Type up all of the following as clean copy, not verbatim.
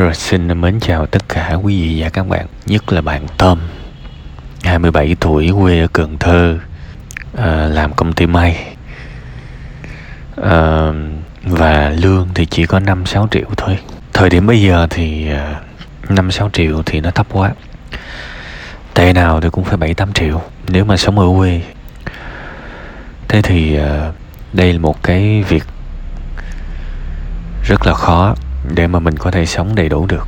Rồi xin mến chào tất cả quý vị và các bạn, nhất là bạn Tom, 27 tuổi, quê ở Cần Thơ, làm công ty may, và lương thì chỉ có 5-6 triệu thôi. Thời điểm bây giờ thì 5-6 triệu thì nó thấp quá, tệ nào thì cũng phải 7-8 triệu nếu mà sống ở quê. Thế thì đây là một cái việc rất là khó để mà mình có thể sống đầy đủ được.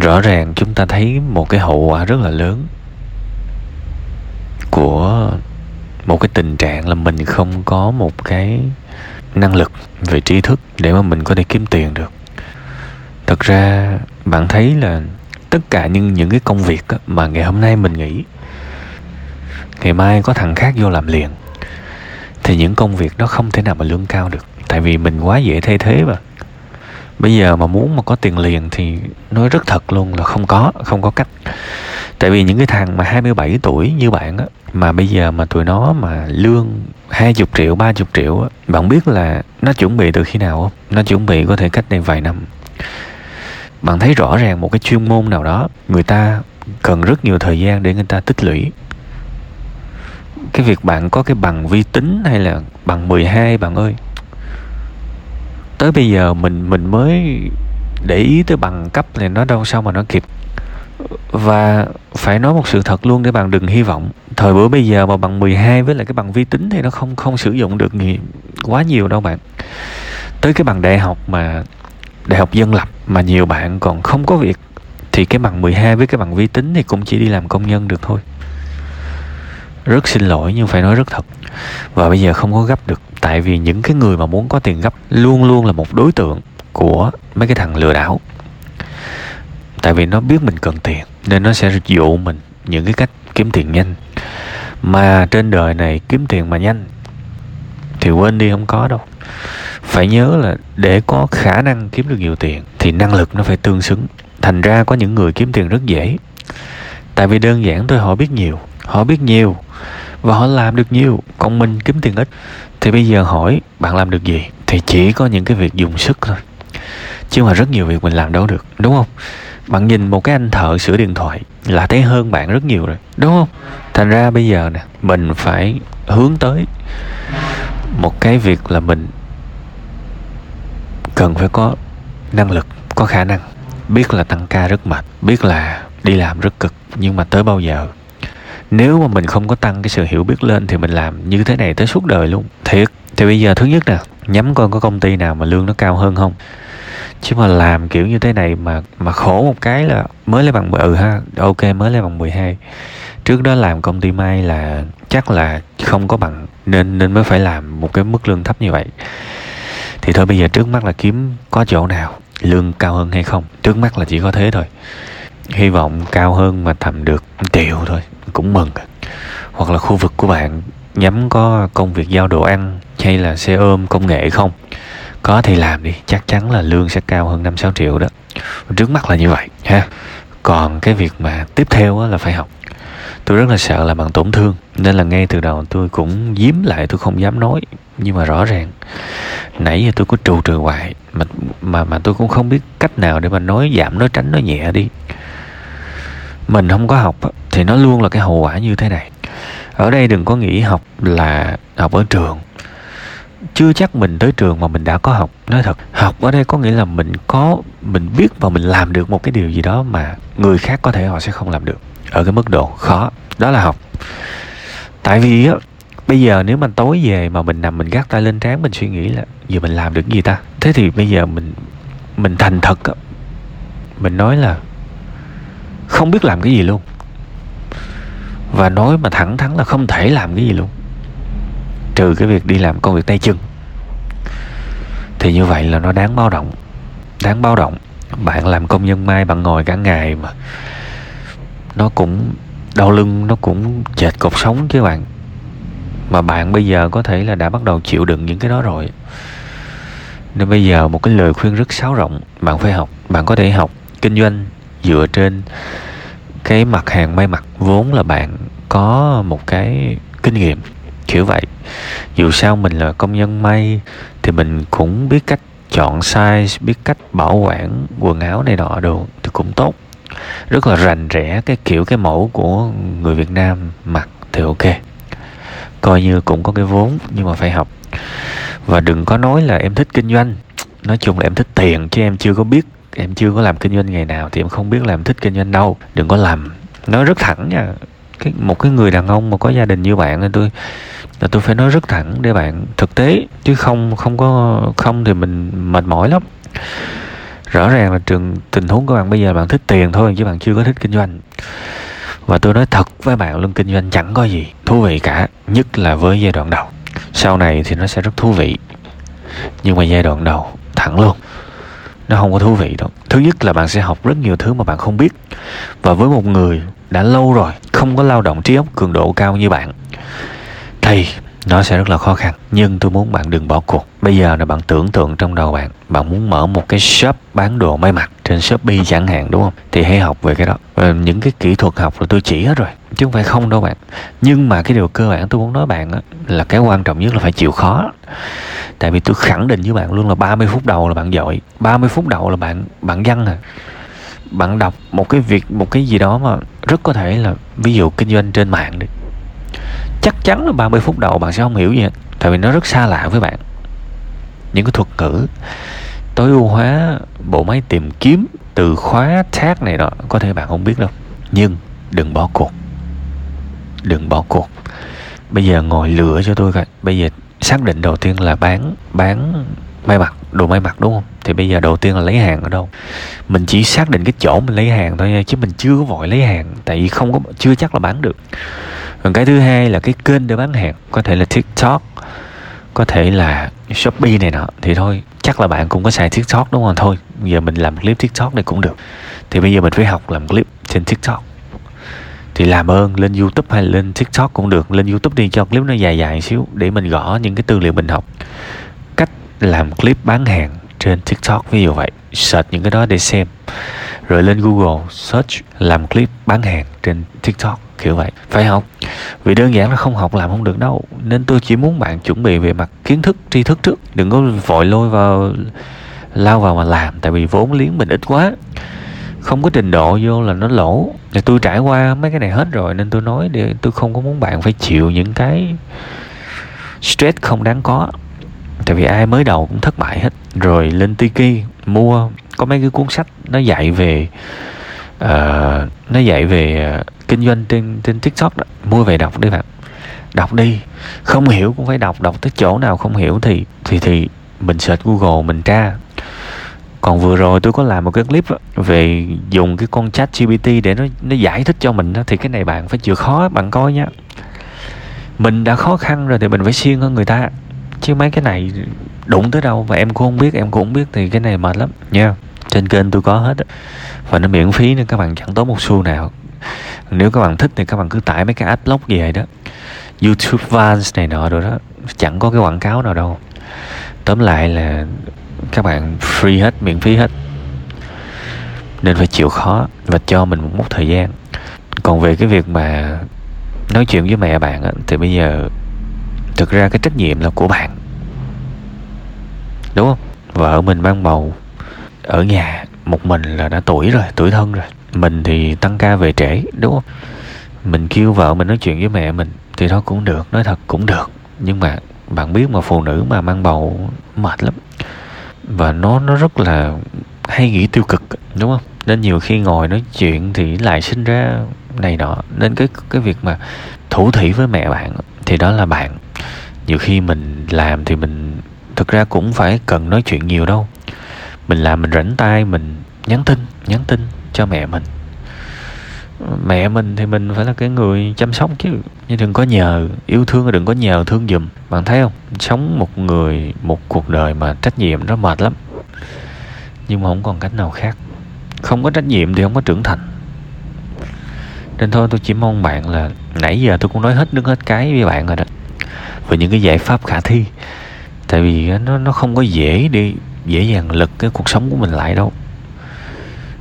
Rõ ràng chúng ta thấy một cái hậu quả rất là lớn của một cái tình trạng là mình không có một cái năng lực về trí thức để mà mình có thể kiếm tiền được. Thật ra bạn thấy là tất cả những cái công việc mà ngày hôm nay mình nghỉ, ngày mai có thằng khác vô làm liền, thì những công việc đó không thể nào mà lương cao được, tại vì mình quá dễ thay thế mà. Bây giờ mà muốn mà có tiền liền thì nói rất thật luôn là không có cách. Tại vì những cái thằng mà 27 tuổi như bạn á, mà bây giờ mà tụi nó mà lương 20 triệu, 30 triệu á, bạn biết là nó chuẩn bị từ khi nào không? Nó chuẩn bị có thể cách đây vài năm. Bạn thấy rõ ràng một cái chuyên môn nào đó, người ta cần rất nhiều thời gian để người ta tích lũy. Cái việc bạn có cái bằng vi tính hay là bằng 12, bạn ơi, tới bây giờ mình mới để ý tới bằng cấp này nó đâu sao mà nó kịp. Và phải nói một sự thật luôn để bạn đừng hy vọng. Thời bữa bây giờ mà bằng 12 với lại cái bằng vi tính thì nó không sử dụng được quá nhiều đâu bạn. Tới cái bằng đại học mà đại học dân lập mà nhiều bạn còn không có việc, thì cái bằng 12 với cái bằng vi tính thì cũng chỉ đi làm công nhân được thôi. Rất xin lỗi nhưng phải nói rất thật. Và bây giờ không có gấp được, tại vì những cái người mà muốn có tiền gấp luôn luôn là một đối tượng của mấy cái thằng lừa đảo. Tại vì nó biết mình cần tiền nên nó sẽ dụ mình những cái cách kiếm tiền nhanh. Mà trên đời này kiếm tiền mà nhanh thì quên đi, không có đâu. Phải nhớ là để có khả năng kiếm được nhiều tiền thì năng lực nó phải tương xứng. Thành ra có những người kiếm tiền rất dễ, tại vì đơn giản thôi, họ biết nhiều và họ làm được nhiều. Còn mình kiếm tiền ít thì bây giờ hỏi bạn làm được gì, thì chỉ có những cái việc dùng sức thôi, chứ mà rất nhiều việc mình làm đâu được, đúng không? Bạn nhìn một cái anh thợ sửa điện thoại là thấy hơn bạn rất nhiều rồi, đúng không? Thành ra bây giờ nè, mình phải hướng tới một cái việc là mình cần phải có năng lực, có khả năng. Biết là tăng ca rất mệt, biết là đi làm rất cực, nhưng mà tới bao giờ? Nếu mà mình không có tăng cái sự hiểu biết lên thì mình làm như thế này tới suốt đời luôn, thiệt. Thì bây giờ thứ nhất nè, nhắm coi có công ty nào mà lương nó cao hơn không, chứ mà làm kiểu như thế này mà khổ một cái là mới lấy bằng mới lấy bằng 12. Trước đó làm công ty may là chắc là không có bằng nên mới phải làm một cái mức lương thấp như vậy. Thì thôi bây giờ trước mắt là kiếm có chỗ nào lương cao hơn hay không, trước mắt là chỉ có thế thôi. Hy vọng cao hơn mà tầm được 1 triệu thôi cũng mừng. Hoặc là khu vực của bạn nhắm có công việc giao đồ ăn hay là xe ôm công nghệ không, có thì làm đi, chắc chắn là lương sẽ cao hơn 5-6 triệu đó. Trước mắt là như vậy ha. Còn cái việc mà tiếp theo là phải học. Tôi rất là sợ là bạn tổn thương, nên là ngay từ đầu tôi cũng giếm lại, tôi không dám nói. Nhưng mà rõ ràng nãy giờ tôi cứ trù trừ hoài mà tôi cũng không biết cách nào để mà nói giảm, nói tránh, nói nhẹ đi. Mình không có học thì nó luôn là cái hậu quả như thế này. Ở đây đừng có nghĩ học là học ở trường. Chưa chắc mình tới trường mà mình đã có học. Nói thật, học ở đây có nghĩa là mình biết và mình làm được một cái điều gì đó mà người khác có thể họ sẽ không làm được ở cái mức độ khó. Đó là học. Tại vì bây giờ nếu mà tối về mà mình nằm mình gác tay lên trán, mình suy nghĩ là giờ mình làm được gì ta. Thế thì bây giờ mình thành thật, mình nói là không biết làm cái gì luôn. Và nói mà thẳng thắn là không thể làm cái gì luôn, trừ cái việc đi làm công việc tay chân. Thì như vậy là nó đáng báo động. Đáng báo động. Bạn làm công nhân may, bạn ngồi cả ngày mà nó cũng đau lưng, nó cũng chệch cột sống chứ bạn. Mà bạn bây giờ có thể là đã bắt đầu chịu đựng những cái đó rồi, nên bây giờ một cái lời khuyên rất sáo rộng, bạn phải học. Bạn có thể học kinh doanh dựa trên cái mặt hàng may mặc vốn là bạn có một cái kinh nghiệm kiểu vậy. Dù sao mình là công nhân may, thì mình cũng biết cách chọn size, biết cách bảo quản quần áo này nọ đồ thì cũng tốt. Rất là rành rẽ cái kiểu cái mẫu của người Việt Nam mặc thì ok, coi như cũng có cái vốn, nhưng mà phải học. Và đừng có nói là em thích kinh doanh. Nói chung là em thích tiền, chứ em chưa có biết, em chưa có làm kinh doanh ngày nào thì em không biết là em thích kinh doanh đâu. Đừng có làm, nói rất thẳng nha. Một cái người đàn ông mà có gia đình như bạn thì tôi phải nói rất thẳng để bạn thực tế, chứ không thì mình mệt mỏi lắm. Rõ ràng là tình huống của bạn bây giờ bạn thích tiền thôi, chứ bạn chưa có thích kinh doanh. Và tôi nói thật với bạn luôn, kinh doanh chẳng có gì thú vị cả, nhất là với giai đoạn đầu. Sau này thì nó sẽ rất thú vị, nhưng mà giai đoạn đầu thẳng luôn, nó không có thú vị đâu. Thứ nhất là bạn sẽ học rất nhiều thứ mà bạn không biết. Và với một người đã lâu rồi không có lao động trí óc cường độ cao như bạn thì nó sẽ rất là khó khăn. Nhưng tôi muốn bạn đừng bỏ cuộc. Bây giờ là bạn tưởng tượng trong đầu bạn muốn mở một cái shop bán đồ may mặc trên Shopee chẳng hạn, đúng không? Thì hãy học về cái đó. Những cái kỹ thuật học là tôi chỉ hết rồi, chứ không phải không đâu bạn. Nhưng mà cái điều cơ bản tôi muốn nói bạn là cái quan trọng nhất là phải chịu khó. Tại vì tôi khẳng định với bạn luôn là 30 phút đầu là bạn giỏi, 30 phút đầu là bạn văn à. Bạn đọc một cái gì đó mà rất có thể là ví dụ kinh doanh trên mạng đi, chắc chắn là 30 phút đầu bạn sẽ không hiểu gì hết, tại vì nó rất xa lạ với bạn. Những cái thuật ngữ, tối ưu hóa, bộ máy tìm kiếm, từ khóa, tag này nọ, có thể bạn không biết đâu. Nhưng đừng bỏ cuộc. Đừng bỏ cuộc. Bây giờ ngồi lựa cho tôi coi. Bây giờ xác định đầu tiên là bán may mặc, đồ may mặc, đúng không? Thì bây giờ đầu tiên là lấy hàng ở đâu. Mình chỉ xác định cái chỗ mình lấy hàng thôi nha, chứ mình chưa có vội lấy hàng, tại vì chưa chắc là bán được. Còn cái thứ hai là cái kênh để bán hàng, có thể là TikTok, có thể là Shopee này nọ. Thì thôi, chắc là bạn cũng có xài TikTok đúng không? Thôi, giờ mình làm clip TikTok này cũng được. Thì bây giờ mình phải học làm clip trên TikTok. Thì làm ơn lên YouTube hay lên TikTok cũng được. Lên YouTube đi cho clip nó dài dài xíu, để mình gõ những cái tư liệu mình học. Cách làm clip bán hàng trên TikTok ví dụ vậy, search những cái đó để xem. Rồi lên Google search làm clip bán hàng trên TikTok, kiểu vậy. Phải học, vì đơn giản là không học làm không được đâu. Nên tôi chỉ muốn bạn chuẩn bị về mặt kiến thức, tri thức trước. Đừng có vội lao vào mà làm, tại vì vốn liếng mình ít quá, không có trình độ vô là nó lỗ. Thì tôi trải qua mấy cái này hết rồi, nên tôi nói để tôi không có muốn bạn phải chịu những cái stress không đáng có. Tại vì ai mới đầu cũng thất bại hết. Rồi lên Tiki mua, có mấy cái cuốn sách nó dạy về kinh doanh trên TikTok đó. Mua về đọc đi bạn. Đọc đi, không hiểu cũng phải đọc tới chỗ nào không hiểu thì mình search Google mình tra. Còn vừa rồi tôi có làm một cái clip về dùng cái con chat GPT để nó giải thích cho mình đó. Thì cái này bạn phải chịu khó, bạn coi nha. Mình đã khó khăn rồi thì mình phải siêng hơn người ta. Chứ mấy cái này đụng tới đâu mà em cũng không biết thì cái này mệt lắm nha. Trên kênh tôi có hết, và nó miễn phí nên các bạn chẳng tốn một xu nào. Nếu các bạn thích thì các bạn cứ tải mấy cái adblock gì vậy đó, YouTube Vans này nọ rồi đó, chẳng có cái quảng cáo nào đâu. Tóm lại là các bạn free hết, miễn phí hết, nên phải chịu khó và cho mình một mốc thời gian. Còn về cái việc mà nói chuyện với mẹ bạn thì bây giờ thực ra cái trách nhiệm là của bạn, đúng không? Vợ mình mang bầu ở nhà một mình là đã tuổi thân rồi. Mình thì tăng ca về trễ, đúng không? Mình kêu vợ mình nói chuyện với mẹ mình thì nó cũng được, nói thật cũng được. Nhưng mà bạn biết mà, phụ nữ mà mang bầu mệt lắm, và nó rất là hay nghĩ tiêu cực, đúng không? Nên nhiều khi ngồi nói chuyện thì lại sinh ra này nọ. Nên cái việc mà thủ thỉ với mẹ bạn thì đó là bạn. Nhiều khi mình làm thì mình thực ra cũng phải cần nói chuyện nhiều đâu. Mình làm mình rảnh tay mình nhắn tin cho mẹ mình. Mẹ mình thì mình phải là cái người chăm sóc chứ. Nhưng đừng có nhờ, yêu thương đừng có nhờ thương giùm. Bạn thấy không? Sống một cuộc đời mà trách nhiệm rất mệt lắm. Nhưng mà không còn cách nào khác. Không có trách nhiệm thì không có trưởng thành. Nên thôi, tôi chỉ mong bạn là nãy giờ tôi cũng nói hết đứng hết cái với bạn rồi đó, về những cái giải pháp khả thi. Tại vì nó không có dễ dàng lật cái cuộc sống của mình lại đâu.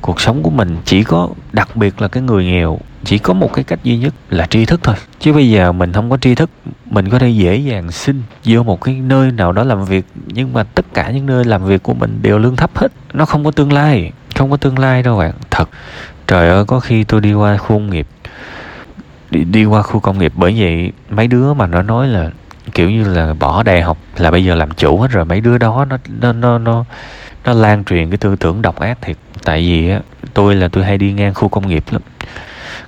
Cuộc sống của mình chỉ có, đặc biệt là cái người nghèo, Chỉ có một cái cách duy nhất là tri thức thôi. Chứ bây giờ mình không có tri thức, mình có thể dễ dàng xin vô một cái nơi nào đó làm việc, nhưng mà tất cả những nơi làm việc của mình đều lương thấp hết. Nó không có tương lai, không có tương lai đâu bạn. Thật, trời ơi, có khi tôi đi qua khu công nghiệp, đi qua khu công nghiệp. Bởi vậy mấy đứa mà nó nói là kiểu như là bỏ đại học là bây giờ làm chủ hết rồi, mấy đứa đó nó lan truyền cái tư tưởng độc ác thiệt. Tại vì á, tôi hay đi ngang khu công nghiệp lắm.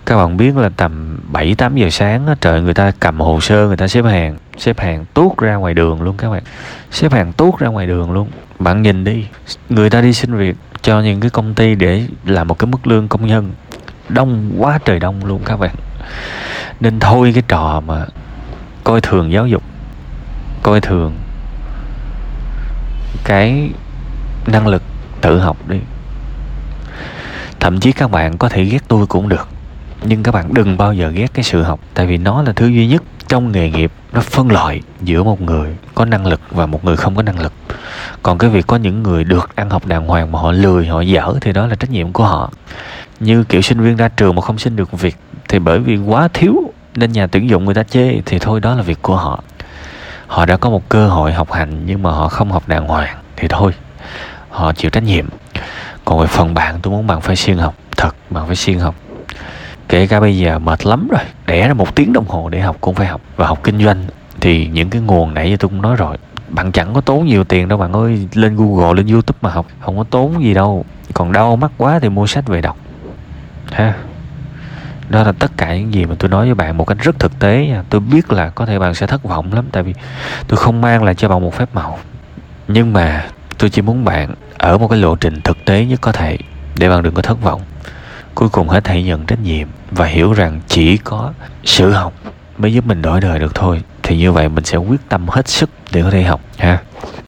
Các bạn biết là tầm 7-8 giờ sáng á, trời, người ta cầm hồ sơ, người ta xếp hàng tuốt ra ngoài đường luôn các bạn. Xếp hàng tuốt ra ngoài đường luôn. Bạn nhìn đi, người ta đi xin việc cho những cái công ty để làm một cái mức lương công nhân. Đông quá trời đông luôn các bạn. Nên thôi cái trò mà coi thường giáo dục, coi thường cái năng lực tự học đi. Thậm chí các bạn có thể ghét tôi cũng được, nhưng các bạn đừng bao giờ ghét cái sự học. Tại vì nó là thứ duy nhất trong nghề nghiệp nó phân loại giữa một người có năng lực và một người không có năng lực. Còn cái việc có những người được ăn học đàng hoàng mà họ lười, họ dở thì đó là trách nhiệm của họ. Như kiểu sinh viên ra trường mà không xin được việc thì bởi vì quá thiếu nên nhà tuyển dụng người ta chê, thì thôi đó là việc của họ. Họ đã có một cơ hội học hành nhưng mà họ không học đàng hoàng thì thôi, họ chịu trách nhiệm. Còn về phần bạn, tôi muốn bạn phải siêng học. Thật, bạn phải siêng học. Kể cả bây giờ mệt lắm rồi, đẻ ra 1 tiếng đồng hồ để học cũng phải học. Và học kinh doanh thì những cái nguồn nãy giờ tôi cũng nói rồi, bạn chẳng có tốn nhiều tiền đâu bạn ơi. Lên Google, lên YouTube mà học, không có tốn gì đâu. Còn đau mắt quá thì mua sách về đọc ha. Đó là tất cả những gì mà tôi nói với bạn một cách rất thực tế nha. Tôi biết là có thể bạn sẽ thất vọng lắm, tại vì tôi không mang lại cho bạn một phép màu. Nhưng mà tôi chỉ muốn bạn ở một cái lộ trình thực tế nhất có thể để bạn đừng có thất vọng. Cuối cùng hết, hãy nhận trách nhiệm và hiểu rằng chỉ có sự học mới giúp mình đổi đời được thôi. Thì như vậy mình sẽ quyết tâm hết sức để có thể học ha.